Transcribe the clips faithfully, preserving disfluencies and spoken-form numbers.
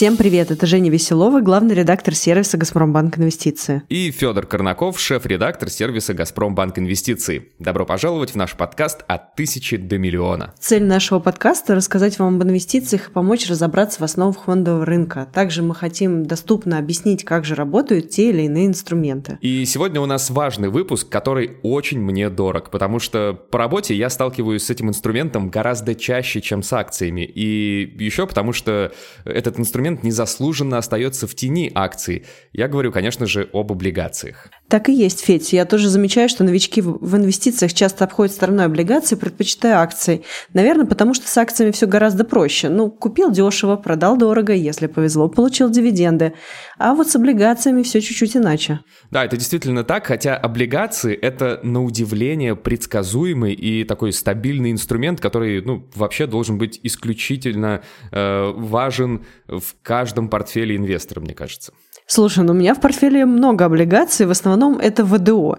Всем привет, это Женя Веселова, главный редактор сервиса «Газпромбанк Инвестиции». И Федор Корнаков, шеф-редактор сервиса «Газпромбанк Инвестиции». Добро пожаловать в наш подкаст «От тысячи до миллиона». Цель нашего подкаста – рассказать вам об инвестициях и помочь разобраться в основах фондового рынка. Также мы хотим доступно объяснить, как же работают те или иные инструменты. И сегодня у нас важный выпуск, который очень мне дорог, потому что по работе я сталкиваюсь с этим инструментом гораздо чаще, чем с акциями. И еще потому, что этот инструмент незаслуженно остается в тени акций. Я говорю, конечно же, об облигациях. Так и есть, Федь. Я тоже замечаю, что новички в инвестициях часто обходят стороной облигации, предпочитая акции. Наверное, потому что с акциями все гораздо проще. Ну, купил дешево, продал дорого, если повезло, получил дивиденды. А вот с облигациями все чуть-чуть иначе. Да, это действительно так, хотя облигации – это, на удивление, предсказуемый и такой стабильный инструмент, который, ну, вообще должен быть исключительно э, важен в В каждом портфеле инвестора, мне кажется. Слушай, ну у меня в портфеле много облигаций, в основном это вэ дэ о.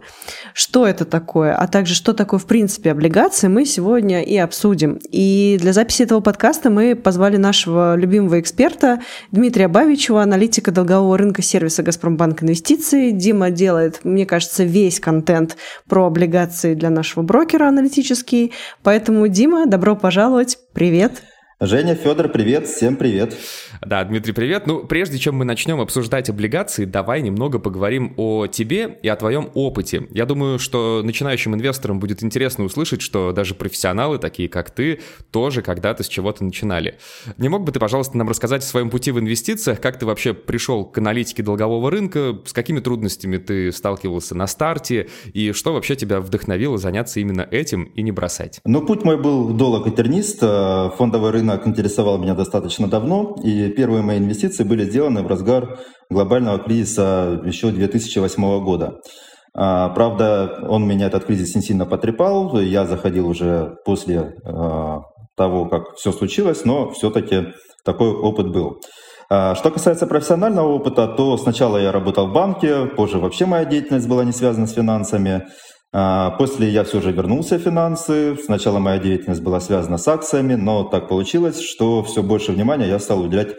Что это такое, а также что такое в принципе облигации, мы сегодня и обсудим. И для записи этого подкаста мы позвали нашего любимого эксперта Дмитрия Бабичева, аналитика долгового рынка сервиса «Газпромбанк Инвестиции». Дима делает, мне кажется, весь контент про облигации для нашего брокера аналитический. Поэтому, Дима, добро пожаловать, привет! Женя, Федор, привет, всем привет. Да, Дмитрий, привет. Ну, прежде чем мы начнем обсуждать облигации, давай немного поговорим о тебе и о твоем опыте. Я думаю, что начинающим инвесторам будет интересно услышать, что даже профессионалы, такие как ты, тоже когда-то с чего-то начинали. Не мог бы ты, пожалуйста, нам рассказать о своем пути в инвестициях, как ты вообще пришел к аналитике долгового рынка, с какими трудностями ты сталкивался на старте, и что вообще тебя вдохновило заняться именно этим и не бросать? Ну, путь мой был долг и тернист, фондовый рынок интересовал меня достаточно давно, и первые мои инвестиции были сделаны в разгар глобального кризиса еще две тысячи восьмого года. А, правда, он меня, этот кризис, не сильно потрепал, я заходил уже после а, того, как все случилось, но все-таки такой опыт был. А, что касается профессионального опыта, то сначала я работал в банке, позже вообще моя деятельность была не связана с финансами. После я все же вернулся в финансы. Сначала моя деятельность была связана с акциями, но так получилось, что все больше внимания я стал уделять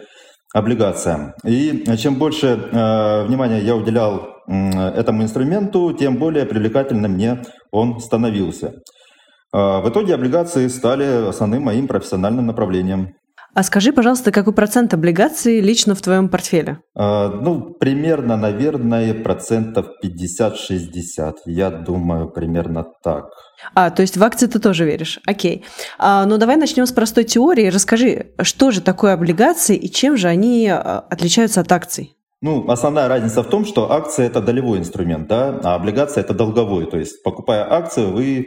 облигациям. И чем больше э, внимания я уделял э, этому инструменту, тем более привлекательным мне он становился. Э, в итоге облигации стали основным моим профессиональным направлением. А скажи, пожалуйста, какой процент облигаций лично в твоем портфеле? А, ну, примерно, наверное, процентов пятьдесят-шестьдесят. Я думаю, примерно так. А, то есть в акции ты тоже веришь? Окей. А, ну, давай начнем с простой теории. Расскажи, что же такое облигации и чем же они отличаются от акций? Ну, основная разница в том, что акция – это долевой инструмент, да, а облигация – это долговой. То есть, покупая акцию, вы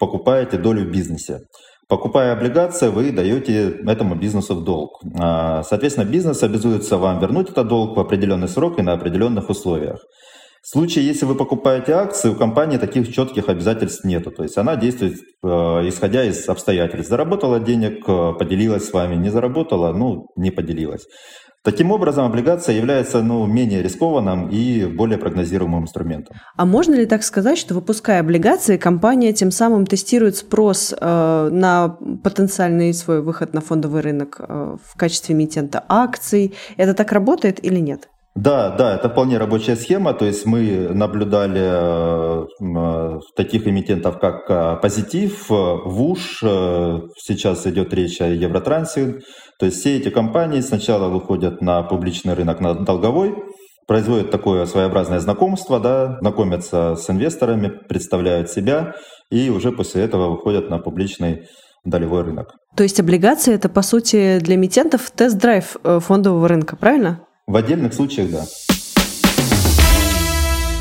покупаете долю в бизнесе. Покупая облигации, вы даете этому бизнесу в долг. Соответственно, бизнес обязуется вам вернуть этот долг в определенный срок и на определенных условиях. В случае, если вы покупаете акции, у компании таких четких обязательств нету. То есть она действует, исходя из обстоятельств. Заработала денег, поделилась с вами. Не заработала, ну, не поделилась. Таким образом, облигация является, ну, менее рискованным и более прогнозируемым инструментом. А можно ли так сказать, что, выпуская облигации, компания тем самым тестирует спрос э, на потенциальный свой выход на фондовый рынок э, в качестве эмитента акций? Это так работает или нет? Да, да, это вполне рабочая схема. То есть мы наблюдали э, таких эмитентов, как «Позитив», «ВУШ», э, сейчас идет речь о «Евротрансе». То есть все эти компании сначала выходят на публичный рынок, на долговой, производят такое своеобразное знакомство, да, знакомятся с инвесторами, представляют себя и уже после этого выходят на публичный долевой рынок. То есть облигации – это, по сути, для эмитентов тест-драйв фондового рынка, правильно? В отдельных случаях – да.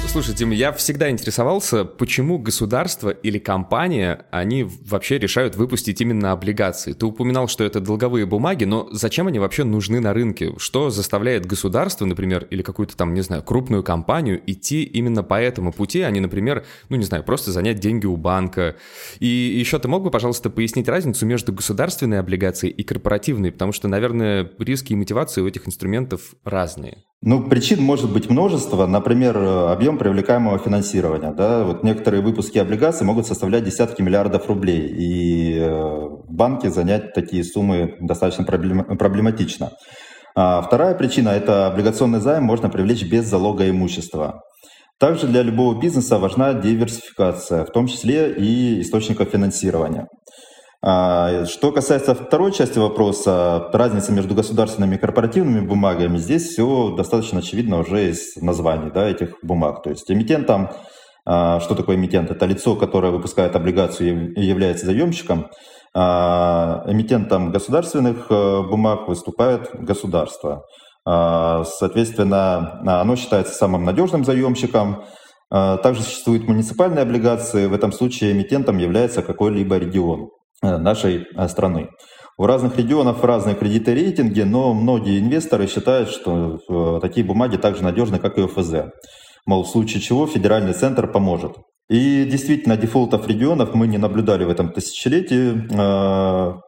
Слушай, Дим, я всегда интересовался, почему государство или компания, они вообще решают выпустить именно облигации. Ты упоминал, что это долговые бумаги, но зачем они вообще нужны на рынке? Что заставляет государство, например, или какую-то там, не знаю, крупную компанию идти именно по этому пути, а не, например, ну не знаю, просто занять деньги у банка? И еще ты мог бы, пожалуйста, пояснить разницу между государственной облигацией и корпоративной? Потому что, наверное, риски и мотивации у этих инструментов разные. Ну, причин может быть множество. Например, объем привлекаемого финансирования. Да? Вот некоторые выпуски облигаций могут составлять десятки миллиардов рублей. И в банке занять такие суммы достаточно проблематично. Вторая причина – это облигационный займ можно привлечь без залога имущества. Также для любого бизнеса важна диверсификация, в том числе и источников финансирования. Что касается второй части вопроса, разница между государственными и корпоративными бумагами, здесь все достаточно очевидно уже из названий, да, этих бумаг. То есть эмитентом, что такое эмитент? Это лицо, которое выпускает облигацию и является заемщиком. Эмитентом государственных бумаг выступает государство. Соответственно, оно считается самым надежным заемщиком. Также существуют муниципальные облигации. В этом случае эмитентом является какой-либо регион нашей страны. У разных регионов разные кредиты и рейтинги, но многие инвесторы считают, что такие бумаги также надежны, как и О Ф З. Мол, в случае чего федеральный центр поможет. И действительно, дефолтов регионов мы не наблюдали в этом тысячелетии.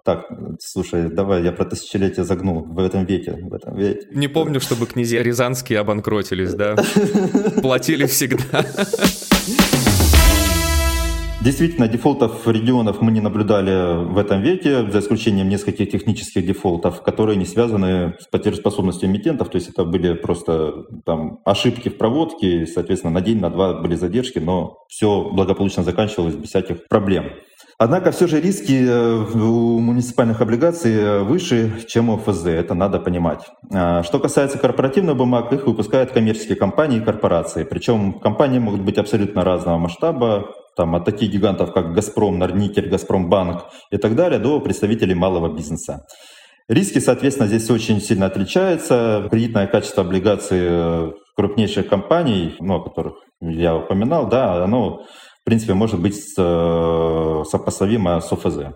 Так, слушай, давай, я про тысячелетие загнул в этом веке. В этом веке. Не помню, чтобы князья рязанские обанкротились, да? Платили всегда. Действительно, дефолтов регионов мы не наблюдали в этом веке, за исключением нескольких технических дефолтов, которые не связаны с платежеспособностью эмитентов, то есть это были просто там, ошибки в проводке, соответственно, на день, на два были задержки, но все благополучно заканчивалось без всяких проблем. Однако все же риски у муниципальных облигаций выше, чем у О Ф З, это надо понимать. Что касается корпоративных бумаг, их выпускают коммерческие компании и корпорации, причем компании могут быть абсолютно разного масштаба, там, от таких гигантов, как Газпром, Норникель, Газпромбанк и так далее, до представителей малого бизнеса. Риски, соответственно, здесь очень сильно отличаются. Кредитное качество облигаций крупнейших компаний, ну, о которых я упоминал, да, оно, в принципе, может быть сопоставимо с О Ф З.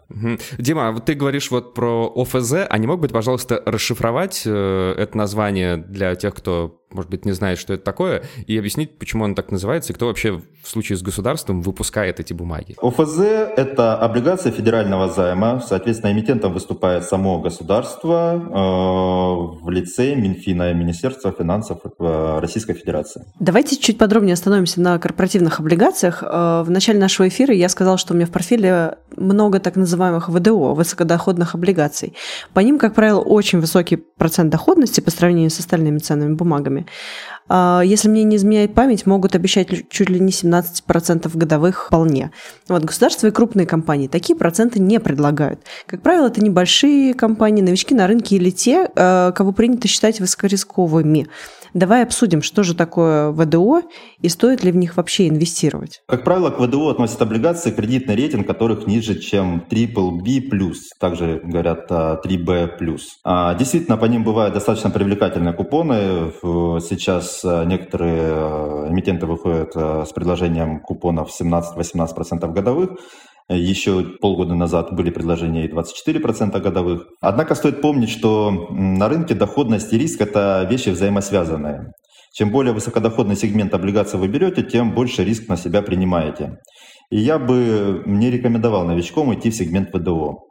Дима, ты говоришь вот про О Ф З, а не мог бы, пожалуйста, расшифровать это название для тех, кто... может быть, не знает, что это такое, и объяснить, почему он так называется, и кто вообще в случае с государством выпускает эти бумаги. О Ф З – это облигация федерального займа, соответственно, эмитентом выступает само государство э, в лице Минфина и Министерства финансов э, Российской Федерации. Давайте чуть подробнее остановимся на корпоративных облигациях. В начале нашего эфира я сказал, что у меня в портфеле много так называемых В Д О, высокодоходных облигаций. По ним, как правило, очень высокий процент доходности по сравнению с остальными ценными бумагами. Если мне не изменяет память, могут обещать чуть ли не семнадцать процентов годовых вполне. Вот государство и крупные компании такие проценты не предлагают. Как правило, это небольшие компании, новички на рынке или те, кого принято считать высокорисковыми. Давай обсудим, что же такое В Д О и стоит ли в них вообще инвестировать. Как правило, к В Д О относят облигации, кредитный рейтинг которых ниже, чем трипл би плюс, также говорят три Б плюс. Действительно, по ним бывают достаточно привлекательные купоны. Сейчас некоторые эмитенты выходят с предложением купонов семнадцать-восемнадцать процентов годовых. Еще полгода назад были предложения и двадцать четыре процента годовых. Однако стоит помнить, что на рынке доходность и риск – это вещи взаимосвязанные. Чем более высокодоходный сегмент облигаций вы берете, тем больше риск на себя принимаете. И я бы не рекомендовал новичкам идти в сегмент В Д О.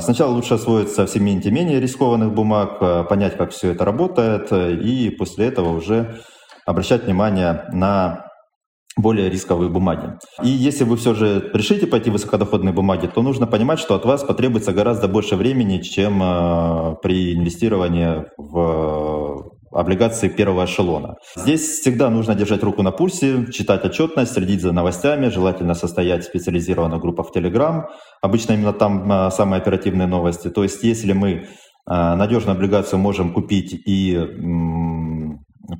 Сначала лучше освоиться в сегменте менее рискованных бумаг, понять, как все это работает, и после этого уже обращать внимание на более рисковые бумаги. И если вы все же решите пойти в высокодоходные бумаги, то нужно понимать, что от вас потребуется гораздо больше времени, чем при инвестировании в облигации первого эшелона. Здесь всегда нужно держать руку на пульсе, читать отчетность, следить за новостями, желательно состоять в специализированных группах в Telegram. Обычно именно там самые оперативные новости. То есть если мы надежную облигацию можем купить и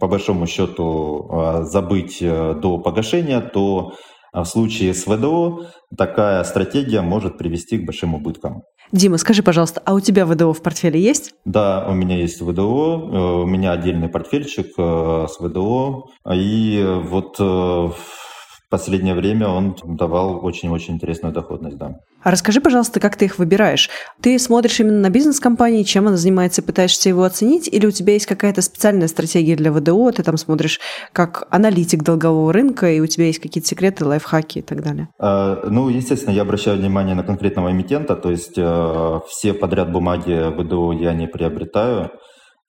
по большому счету забыть до погашения, то в случае с В Д О такая стратегия может привести к большим убыткам. Дима, скажи, пожалуйста, а у тебя В Д О в портфеле есть? Да, у меня есть В Д О, у меня отдельный портфельчик с В Д О, и вот в последнее время он давал очень-очень интересную доходность, да. А расскажи, пожалуйста, как ты их выбираешь? Ты смотришь именно на бизнес-компании, чем она занимается, пытаешься его оценить, или у тебя есть какая-то специальная стратегия для В Д О, ты там смотришь как аналитик долгового рынка, и у тебя есть какие-то секреты, лайфхаки и так далее? Ну, естественно, я обращаю внимание на конкретного эмитента, то есть все подряд бумаги В Д О я не приобретаю.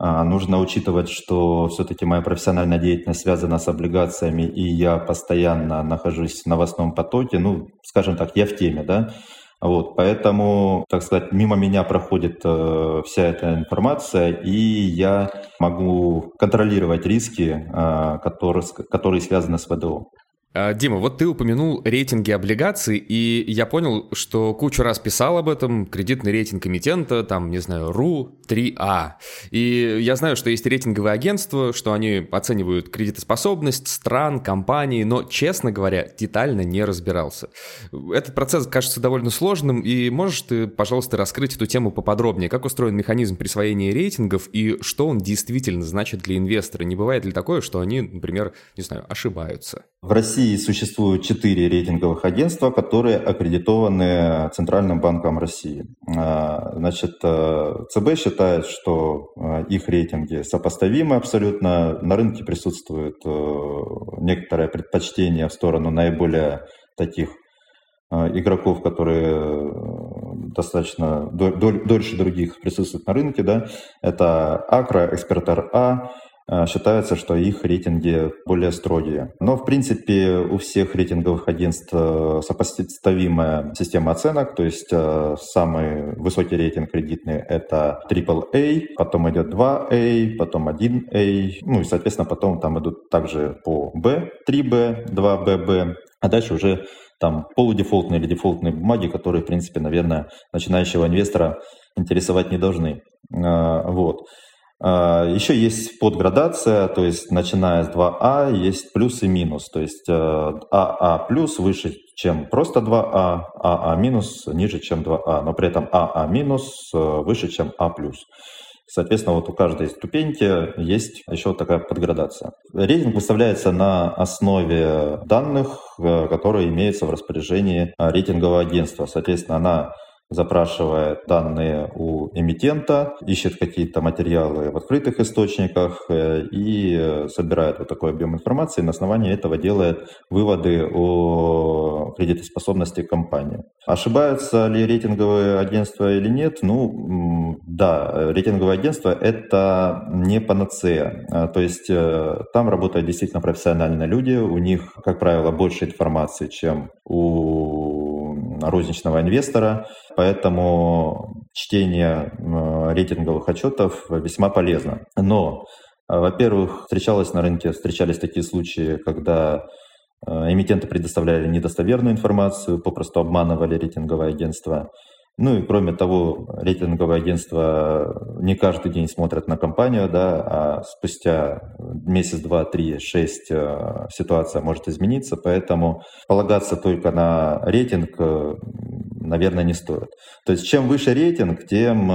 Нужно учитывать, что все-таки моя профессиональная деятельность связана с облигациями, и я постоянно нахожусь в новостном потоке, ну, скажем так, я в теме, да. Вот, поэтому, так сказать, мимо меня проходит э, вся эта информация, и я могу контролировать риски, э, которые, которые связаны с ВДО. Дима, вот ты упомянул рейтинги облигаций, и я понял, что кучу раз писал об этом, кредитный рейтинг эмитента, там, не знаю, РУ три А. И я знаю, что есть рейтинговые агентства, что они оценивают кредитоспособность стран, компаний, но, честно говоря, детально не разбирался. Этот процесс кажется довольно сложным, и можешь ты, пожалуйста, раскрыть эту тему поподробнее? Как устроен механизм присвоения рейтингов и что он действительно значит для инвестора? Не бывает ли такое, что они, например, не знаю, ошибаются? В России существует четыре рейтинговых агентства, которые аккредитованы Центральным банком России. Значит, ЦБ считает, что их рейтинги сопоставимы абсолютно. На рынке присутствует некоторое предпочтение в сторону наиболее таких игроков, которые достаточно дольше других присутствуют на рынке. Да? Это Акро, Эксперт РА. Считается, что их рейтинги более строгие. Но, в принципе, у всех рейтинговых агентств сопоставимая система оценок, то есть самый высокий рейтинг кредитный – это три А, потом идет два А, потом один А, ну и, соответственно, потом там идут также по Б, три Б, два Бэ Бэ, а дальше уже там полудефолтные или дефолтные бумаги, которые, в принципе, наверное, начинающего инвестора интересовать не должны. Вот. Еще есть подградация, то есть начиная с два А есть плюс и минус, то есть АА плюс выше, чем просто два А, АА минус ниже, чем два А, но при этом АА минус выше, чем А плюс. Соответственно, вот у каждой ступеньки есть еще такая подградация. Рейтинг выставляется на основе данных, которые имеются в распоряжении рейтингового агентства. Соответственно, она запрашивая данные у эмитента, ищет какие-то материалы в открытых источниках и собирает вот такой объем информации, и на основании этого делает выводы о кредитоспособности компании. Ошибаются ли рейтинговые агентства или нет? Ну, да, рейтинговое агентство – это не панацея. То есть там работают действительно профессиональные люди, у них, как правило, больше информации, чем у розничного инвестора, поэтому чтение рейтинговых отчетов весьма полезно. Но, во-первых, встречалось на рынке, встречались такие случаи, когда эмитенты предоставляли недостоверную информацию, попросту обманывали рейтинговое агентство. Ну и кроме того, рейтинговые агентства не каждый день смотрят на компанию, да, а спустя месяц, два, три, шесть ситуация может измениться, поэтому полагаться только на рейтинг, наверное, не стоит. То есть чем выше рейтинг, тем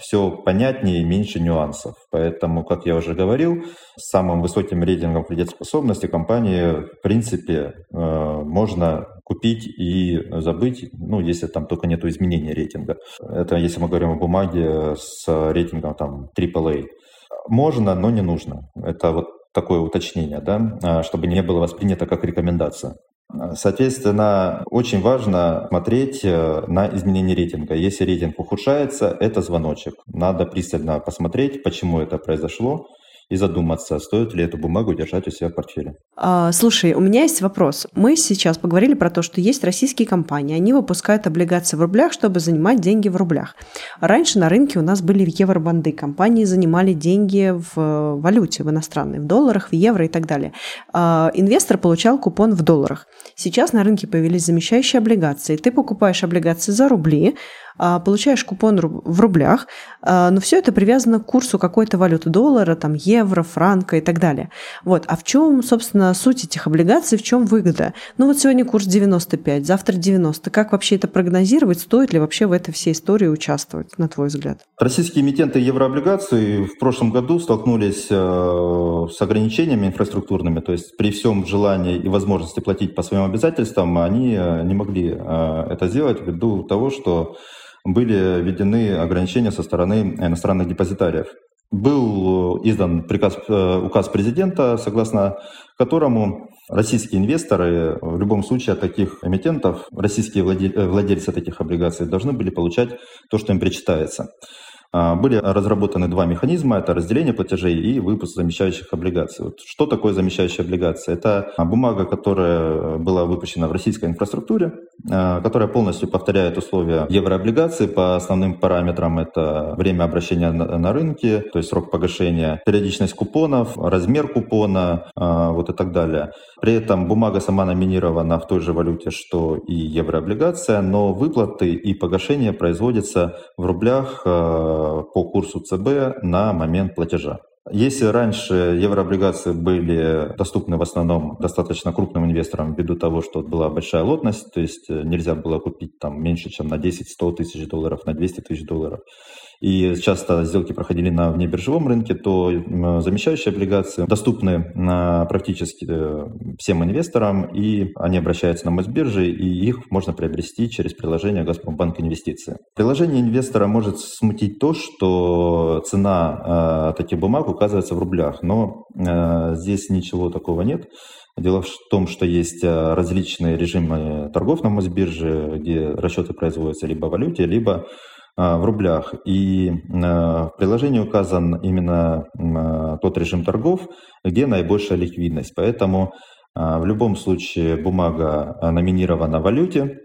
все понятнее и меньше нюансов. Поэтому, как я уже говорил, с самым высоким рейтингом кредитоспособности компании, в принципе, можно купить и забыть, ну, если там только нет изменения рейтинга. Это если мы говорим о бумаге с рейтингом там три А. Можно, но не нужно. Это вот такое уточнение, да, чтобы не было воспринято как рекомендация. Соответственно, очень важно смотреть на изменение рейтинга. Если рейтинг ухудшается, это звоночек. Надо пристально посмотреть, почему это произошло, и задуматься, стоит ли эту бумагу держать у себя в портфеле. А, слушай, у меня есть вопрос. Мы сейчас поговорили про то, что есть российские компании, они выпускают облигации в рублях, чтобы занимать деньги в рублях. Раньше на рынке у нас были евробанды, компании занимали деньги в валюте, в иностранной, в долларах, в евро и так далее. А, инвестор получал купон в долларах. Сейчас на рынке появились замещающие облигации. Ты покупаешь облигации за рубли, получаешь купон в рублях, но все это привязано к курсу какой-то валюты доллара, там, евро, франка и так далее. Вот. А в чем, собственно, суть этих облигаций, в чем выгода? Ну вот сегодня курс девяносто пять, завтра девяносто. Как вообще это прогнозировать? Стоит ли вообще в этой всей истории участвовать, на твой взгляд? Российские эмитенты еврооблигаций в прошлом году столкнулись с ограничениями инфраструктурными, то есть при всем желании и возможности платить по своим обязательствам они не могли это сделать ввиду того, что были введены ограничения со стороны иностранных депозитариев. Был издан приказ, указ президента, согласно которому российские инвесторы в любом случае от таких эмитентов, российские владельцы таких облигаций должны были получать то, что им причитается. Были разработаны два механизма, это разделение платежей и выпуск замещающих облигаций. Вот что такое замещающая облигация? Это бумага, которая была выпущена в российской инфраструктуре, которая полностью повторяет условия еврооблигаций по основным параметрам. Это время обращения на рынке, то есть срок погашения, периодичность купонов, размер купона, вот и так далее. При этом бумага сама номинирована в той же валюте, что и еврооблигация, но выплаты и погашение производятся в рублях по курсу ЦБ на момент платежа. Если раньше еврооблигации были доступны в основном достаточно крупным инвесторам ввиду того, что была большая лотность, то есть нельзя было купить там меньше, чем на десять-сто тысяч долларов, на двести тысяч долларов, и часто сделки проходили на внебиржевом рынке, то замещающие облигации доступны практически всем инвесторам, и они обращаются на МОСБирже, и их можно приобрести через приложение Газпромбанк Инвестиции. Приложение инвестора может смутить то, что цена таких бумаг указывается в рублях, но здесь ничего такого нет. Дело в том, что есть различные режимы торгов на МОСБирже, где расчеты производятся либо в валюте, либо в рублях. И в приложении указан именно тот режим торгов, где наибольшая ликвидность. Поэтому в любом случае бумага номинирована в валюте,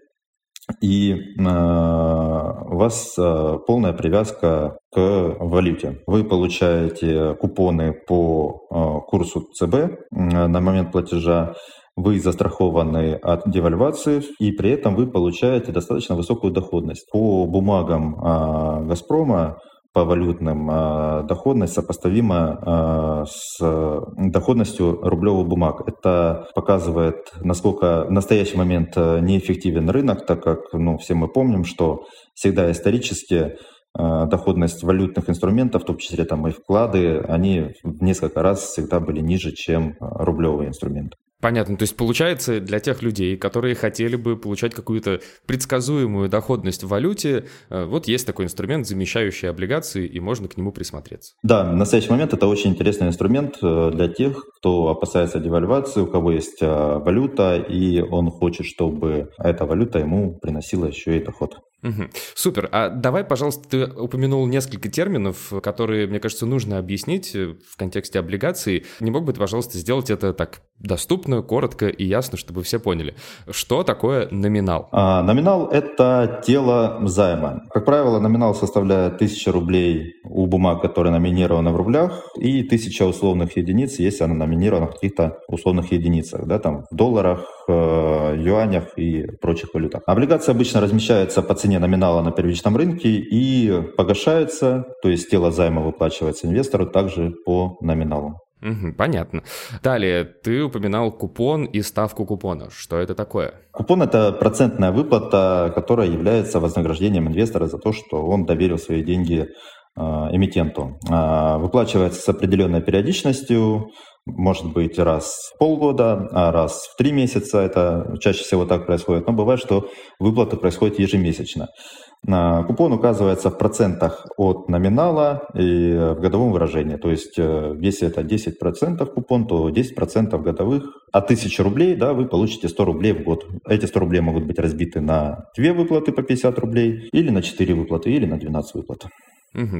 и у вас полная привязка к валюте. Вы получаете купоны по курсу ЦБ на момент платежа, вы застрахованы от девальвации, и при этом вы получаете достаточно высокую доходность. По бумагам «Газпрома», по валютным, доходность сопоставима с доходностью рублевых бумаг. Это показывает, насколько в настоящий момент неэффективен рынок, так как, ну, все мы помним, что всегда исторически доходность валютных инструментов, в том числе там и вклады, они в несколько раз всегда были ниже, чем рублевые инструменты. Понятно. То есть получается, для тех людей, которые хотели бы получать какую-то предсказуемую доходность в валюте, вот есть такой инструмент, замещающий облигации, и можно к нему присмотреться. Да, в настоящий момент это очень интересный инструмент для тех, кто опасается девальвации, у кого есть валюта, и он хочет, чтобы эта валюта ему приносила еще и доход. Угу. Супер. А давай, пожалуйста, ты упомянул несколько терминов, которые, мне кажется, нужно объяснить в контексте облигаций. Не мог бы ты, пожалуйста, сделать это так доступно, коротко и ясно, чтобы все поняли, что такое номинал? А, номинал – это тело займа. Как правило, номинал составляет тысяча рублей у бумаг, которые номинированы в рублях, и тысяча условных единиц, если она номинирована в каких-то условных единицах, да, там в долларах, юанях и прочих валютах. Облигации обычно размещаются по цене номинала на первичном рынке и погашаются, то есть тело займа выплачивается инвестору также по номиналу. Угу, понятно. Далее, ты упоминал купон и ставку купона. Что это такое? Купон – это процентная выплата, которая является вознаграждением инвестора за то, что он доверил свои деньги эмитенту. Выплачивается с определенной периодичностью, может быть раз в полгода, а раз в три месяца, это чаще всего так происходит, но бывает, что выплаты происходят ежемесячно. Купон указывается в процентах от номинала и в годовом выражении, то есть если это десять процентов купон, то десять процентов годовых от тысячи рублей, да, вы получите сто рублей в год. Эти сто рублей могут быть разбиты на две выплаты по пятьдесят рублей, или на четыре выплаты, или на двенадцать выплат.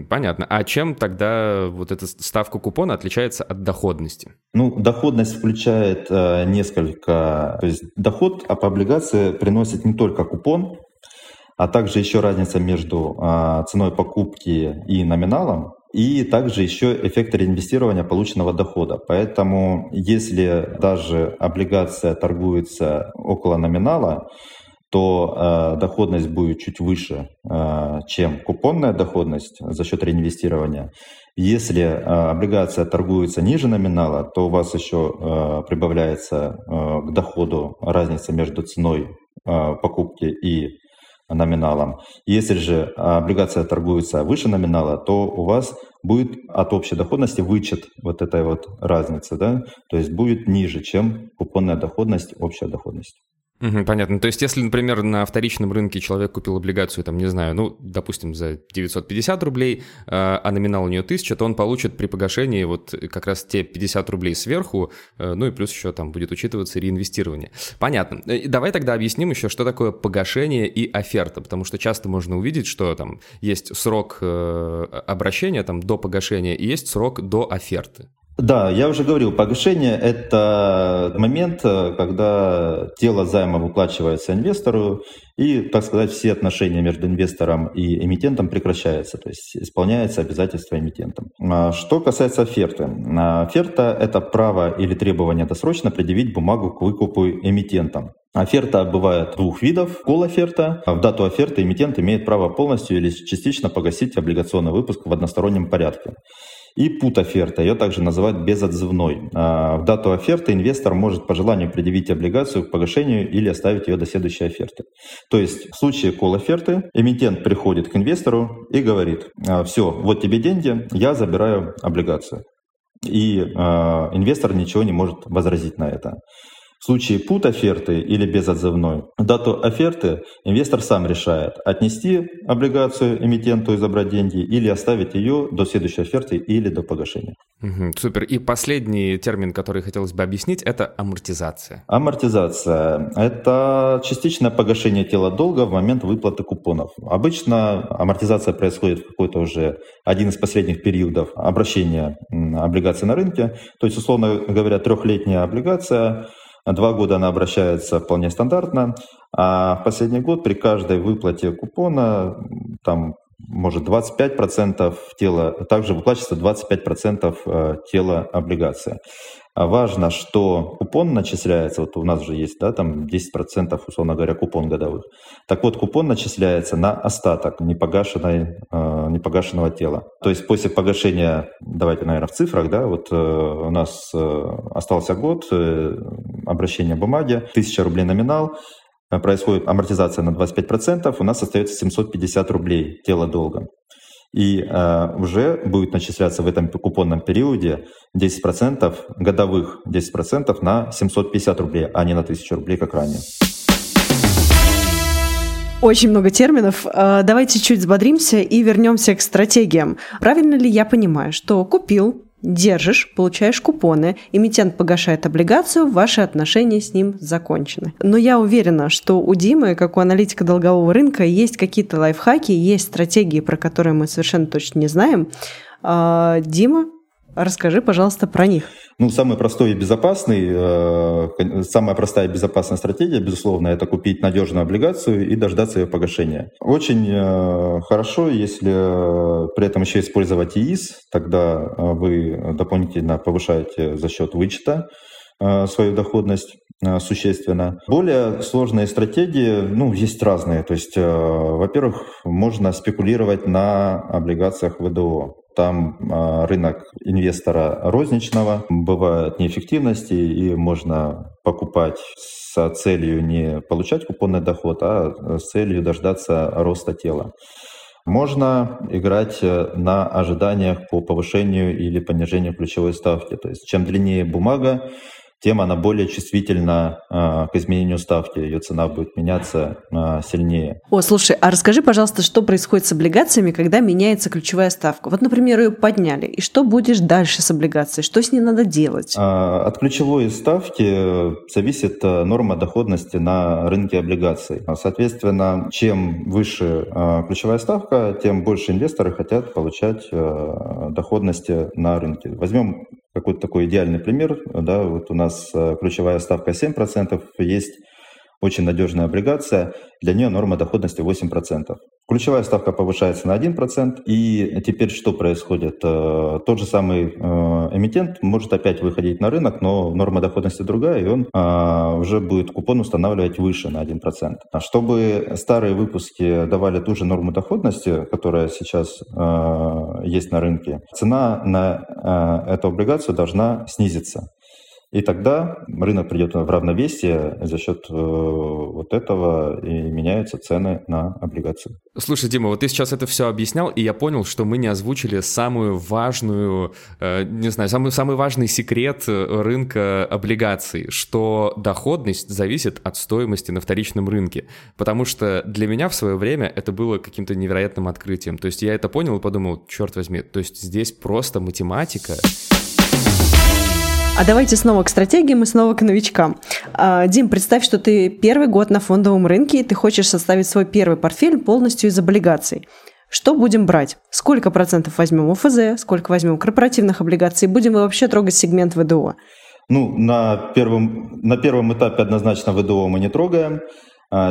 Понятно. А чем тогда вот эта ставка купона отличается от доходности? Ну, доходность включает э, несколько... То есть доход по облигации приносит не только купон, а также еще разница между э, ценой покупки и номиналом, и также еще эффект реинвестирования полученного дохода. Поэтому если даже облигация торгуется около номинала, то э, доходность будет чуть выше, э, чем купонная доходность за счет реинвестирования. Если э, облигация торгуется ниже номинала, то у вас еще э, прибавляется э, к доходу разница между ценой э, покупки и номиналом. Если же облигация торгуется выше номинала, то у вас будет от общей доходности вычет вот этой вот разницы, да? То есть будет ниже, чем купонная доходность, общая доходность. Понятно. То есть, если, например, на вторичном рынке человек купил облигацию, там, не знаю, ну, допустим, за девятьсот пятьдесят рублей, а номинал у нее тысяча, то он получит при погашении вот как раз те пятьдесят рублей сверху, ну и плюс еще там будет учитываться реинвестирование. Понятно. Давай тогда объясним еще, что такое погашение и оферта, потому что часто можно увидеть, что там есть срок обращения, там, до погашения, и есть срок до оферты. Да, я уже говорил, погашение – это момент, когда тело займа выплачивается инвестору, и, так сказать, все отношения между инвестором и эмитентом прекращаются, то есть исполняется обязательство эмитентом. Что касается оферты. Оферта – это право или требование досрочно предъявить бумагу к выкупу эмитентом. Оферта бывает двух видов. Колл-оферта. В дату оферты эмитент имеет право полностью или частично погасить облигационный выпуск в одностороннем порядке. И пут-оферта, ее также называют безотзывной. В дату оферты инвестор может по желанию предъявить облигацию к погашению или оставить ее до следующей оферты. То есть в случае колл-оферты эмитент приходит к инвестору и говорит: все, вот тебе деньги, я забираю облигацию. И э, инвестор ничего не может возразить на это. В случае пут-оферты или безотзывной, дату оферты инвестор сам решает, отнести облигацию эмитенту и забрать деньги или оставить ее до следующей оферты или до погашения. Угу, супер. И последний термин, который хотелось бы объяснить, это амортизация. Амортизация – это частичное погашение тела долга в момент выплаты купонов. Обычно амортизация происходит в какой-то уже один из последних периодов обращения облигаций на рынке. То есть, условно говоря, трехлетняя облигация – Два года она обращается вполне стандартно, а в последний год при каждой выплате купона, там, может, двадцать пять процентов тела, также выплачивается двадцать пять процентов тела облигации. Важно, что купон начисляется, вот у нас же есть, да, там десять процентов, условно говоря, купон годовых. Так вот, купон начисляется на остаток непогашенной, э, непогашенного тела. То есть после погашения, давайте, наверное, в цифрах, да, вот э, у нас э, остался год, э, обращение бумаги, тысяча рублей номинал, э, происходит амортизация на двадцать пять процентов, у нас остается семьсот пятьдесят рублей тело долга. И э, уже будет начисляться в этом купонном периоде десять процентов, годовых десять процентов на семьсот пятьдесят рублей, а не на тысячу рублей, как ранее. Очень много терминов. Давайте чуть взбодримся и вернемся к стратегиям. Правильно ли я понимаю, что купил, держишь, получаешь купоны, эмитент погашает облигацию, ваши отношения с ним закончены? Но я уверена, что у Димы, как у аналитика долгового рынка, есть какие-то лайфхаки, есть стратегии, про которые мы совершенно точно не знаем. Дима, расскажи, пожалуйста, про них. Ну, самый простой и безопасный, э, самая простая и безопасная стратегия, безусловно, это купить надежную облигацию и дождаться ее погашения. Очень э, хорошо, если э, при этом еще использовать ИИС, тогда вы дополнительно повышаете за счет вычета э, свою доходность э, существенно. Более сложные стратегии, ну, есть разные. То есть, э, во-первых, можно спекулировать на облигациях ВДО. Там э, рынок инвестора розничного, бывают неэффективности, и можно покупать с целью не получать купонный доход, а с целью дождаться роста тела. Можно играть на ожиданиях по повышению или понижению ключевой ставки. То есть чем длиннее бумага, тем она более чувствительна э, к изменению ставки, ее цена будет меняться э, сильнее. О, слушай, а расскажи, пожалуйста, что происходит с облигациями, когда меняется ключевая ставка? Вот, например, ее подняли, и что будешь дальше с облигацией? Что с ней надо делать? От ключевой ставки зависит норма доходности на рынке облигаций. Соответственно, чем выше э, ключевая ставка, тем больше инвесторы хотят получать э, доходности на рынке. Возьмем какой-то такой идеальный пример, да, вот у нас ключевая ставка семь процентов, есть очень надежная облигация, для нее норма доходности восемь процентов. Ключевая ставка повышается на один процент, и теперь что происходит? Тот же самый эмитент может опять выходить на рынок, но норма доходности другая, и он уже будет купон устанавливать выше на один процент. Чтобы старые выпуски давали ту же норму доходности, которая сейчас есть на рынке, цена на эту облигацию должна снизиться. И тогда рынок придет в равновесие, за счет э, вот этого и меняются цены на облигации. Слушай, Дима, вот ты сейчас это все объяснял, и я понял, что мы не озвучили самую важную, э, не знаю, самый, самый важный секрет рынка облигаций, что доходность зависит от стоимости на вторичном рынке. Потому что для меня в свое время это было каким-то невероятным открытием. То есть я это понял и подумал, черт возьми, то есть здесь просто математика. А давайте снова к стратегиям и снова к новичкам. Дим, представь, что ты первый год на фондовом рынке, и ты хочешь составить свой первый портфель полностью из облигаций. Что будем брать? Сколько процентов возьмем О Эф Зэ, сколько возьмем корпоративных облигаций, будем ли вообще трогать сегмент Вэ Дэ О? Ну, на первом, на первом этапе однозначно Вэ Дэ О мы не трогаем.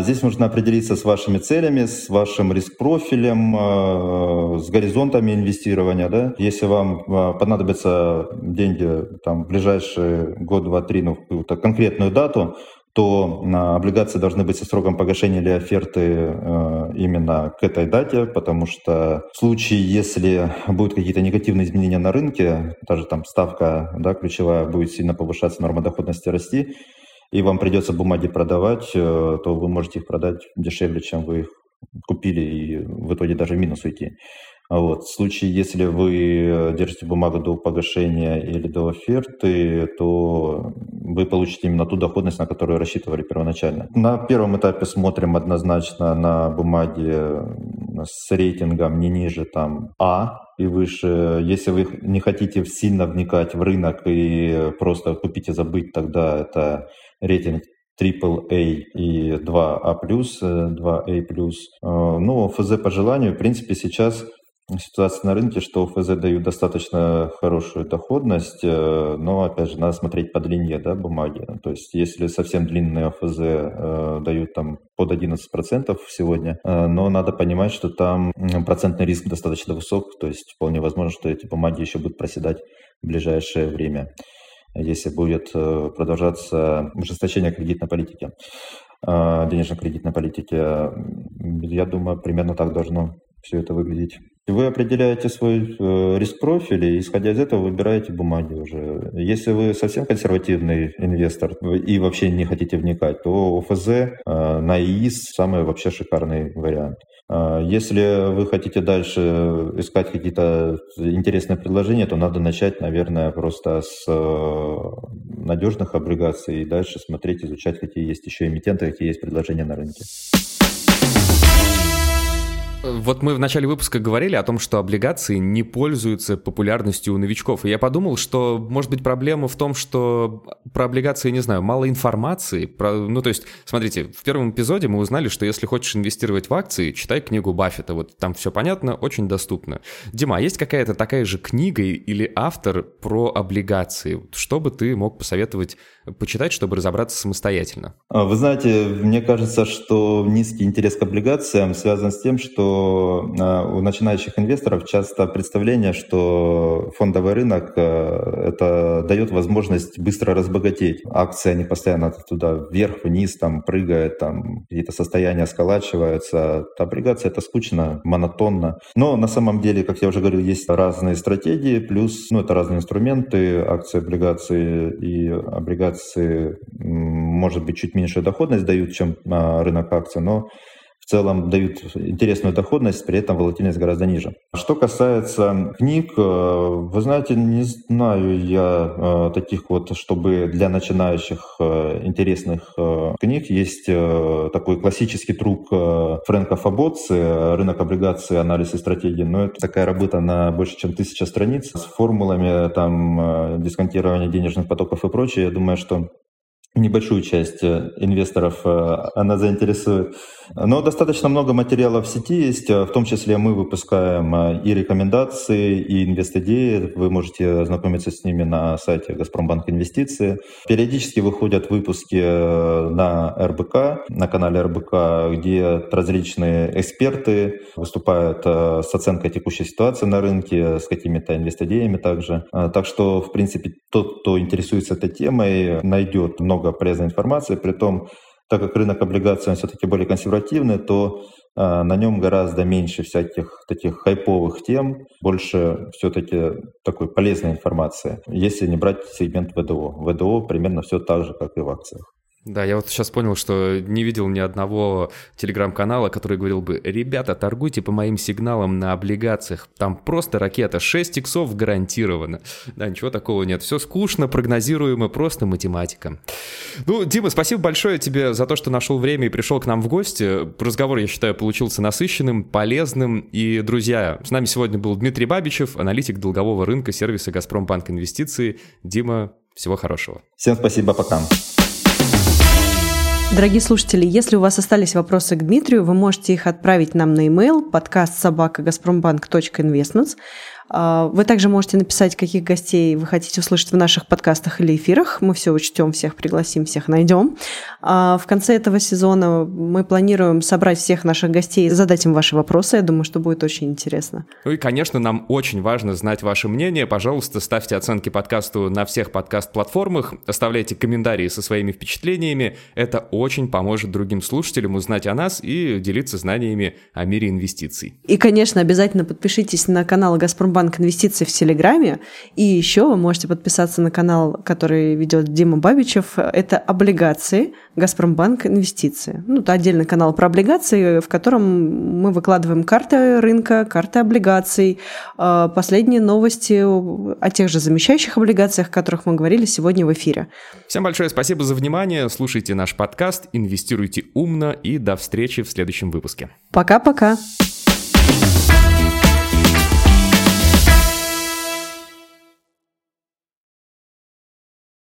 Здесь нужно определиться с вашими целями, с вашим риск-профилем, с горизонтами инвестирования. Да? Если вам понадобятся деньги там, в ближайшие год, два, три, ну, какую-то конкретную дату, то облигации должны быть со сроком погашения или оферты именно к этой дате, потому что в случае, если будут какие-то негативные изменения на рынке, даже там ставка, да, ключевая будет сильно повышаться, норма доходности расти, и вам придется бумаги продавать, то вы можете их продать дешевле, чем вы их купили, и в итоге даже в минус уйти. Вот. В случае, если вы держите бумагу до погашения или до оферты, то вы получите именно ту доходность, на которую рассчитывали первоначально. На первом этапе смотрим однозначно на бумаги с рейтингом не ниже там, А и выше. Если вы не хотите сильно вникать в рынок и просто купить и забыть, тогда это рейтинг три А и два А плюс, два А плюс. Ну, О Эф Зэ по желанию, в принципе, сейчас ситуация на рынке, что О Эф Зэ дают достаточно хорошую доходность, но, опять же, надо смотреть по длине, да, бумаги. То есть, если совсем длинные О Эф Зэ э, дают там под одиннадцать процентов сегодня, э, но надо понимать, что там процентный риск достаточно высок, то есть, вполне возможно, что эти бумаги еще будут проседать в ближайшее время, если будет продолжаться ужесточение кредитной политики, денежно-кредитной политики. Я думаю, примерно так должно все это выглядеть. Вы определяете свой риск-профиль, и исходя из этого выбираете бумаги уже. Если вы совсем консервативный инвестор и вообще не хотите вникать, то О Эф Зэ на И И Эс самый вообще шикарный вариант. Если вы хотите дальше искать какие-то интересные предложения, то надо начать, наверное, просто с надежных облигаций и дальше смотреть, изучать, какие есть еще эмитенты, какие есть предложения на рынке. Вот мы в начале выпуска говорили о том, что облигации не пользуются популярностью у новичков. И я подумал, что, может быть, проблема в том, что про облигации, не знаю, мало информации. Про... Ну, то есть, смотрите, в первом эпизоде мы узнали, что если хочешь инвестировать в акции, читай книгу Баффета. Вот там все понятно, очень доступно. Дима, а есть какая-то такая же книга или автор про облигации? Что бы ты мог посоветовать почитать, чтобы разобраться самостоятельно? Вы знаете, мне кажется, что низкий интерес к облигациям связан с тем, что у начинающих инвесторов часто представление, что фондовый рынок это дает возможность быстро разбогатеть. Акции, они постоянно туда вверх-вниз там, прыгают, там, какие-то состояния сколачиваются. Облигации это скучно, монотонно. Но на самом деле, как я уже говорил, есть разные стратегии, плюс ну, это разные инструменты, акции, облигации. И облигации, может быть, чуть меньшую доходность дают, чем рынок акций, но в целом дают интересную доходность, при этом волатильность гораздо ниже. Что касается книг, вы знаете, не знаю я таких вот, чтобы для начинающих интересных книг. Есть такой классический трюк Фрэнка Фабоци «Рынок облигаций, анализ и стратегии». Но это такая работа на больше, чем тысяча страниц с формулами там, дисконтирования денежных потоков и прочее. Я думаю, что небольшую часть инвесторов она заинтересует. Но достаточно много материала в сети есть, в том числе мы выпускаем и рекомендации, и инвест-идеи. Вы можете ознакомиться с ними на сайте Газпромбанк Инвестиции. Периодически выходят выпуски на Эр Бэ Ка, на канале Эр Бэ Ка, где различные эксперты выступают с оценкой текущей ситуации на рынке, с какими-то инвест-идеями также. Так что, в принципе, тот, кто интересуется этой темой, найдет много полезной информации, при том, так как рынок облигаций он все-таки более консервативный, то э, на нем гораздо меньше всяких таких хайповых тем, больше все-таки такой полезной информации, если не брать сегмент Вэ Дэ О. Вэ Дэ О примерно все так же, как и в акциях. Да, я вот сейчас понял, что не видел ни одного телеграм-канала, который говорил бы: «Ребята, торгуйте по моим сигналам на облигациях, там просто ракета, шесть иксов гарантированно». Да, ничего такого нет, все скучно, прогнозируемо, просто математика. Ну, Дима, спасибо большое тебе за то, что нашел время и пришел к нам в гости. Разговор, я считаю, получился насыщенным, полезным. И, друзья, с нами сегодня был Дмитрий Бабичев, аналитик долгового рынка сервиса «Газпромбанк Инвестиции». Дима, всего хорошего. Всем спасибо, пока. Дорогие слушатели, если у вас остались вопросы к Дмитрию, вы можете их отправить нам на e-mail подкаст собака газпромбанк точка инвестментс. Вы также можете написать, каких гостей вы хотите услышать в наших подкастах или эфирах. Мы все учтем, всех пригласим, всех найдем. В конце этого сезона мы планируем собрать всех наших гостей и задать им ваши вопросы. Я думаю, что будет очень интересно. Ну и, конечно, нам очень важно знать ваше мнение. Пожалуйста, ставьте оценки подкасту на всех подкаст-платформах, оставляйте комментарии со своими впечатлениями. Это очень поможет другим слушателям узнать о нас и делиться знаниями о мире инвестиций. И, конечно, обязательно подпишитесь на канал «Газпром Банк Инвестиций» в Телеграме. И еще вы можете подписаться на канал, который ведет Дима Бабичев. Это облигации «Газпромбанк Инвестиции». Ну, это отдельный канал про облигации, в котором мы выкладываем карты рынка, карты облигаций, последние новости о тех же замещающих облигациях, о которых мы говорили сегодня в эфире. Всем большое спасибо за внимание. Слушайте наш подкаст, инвестируйте умно и до встречи в следующем выпуске. Пока-пока.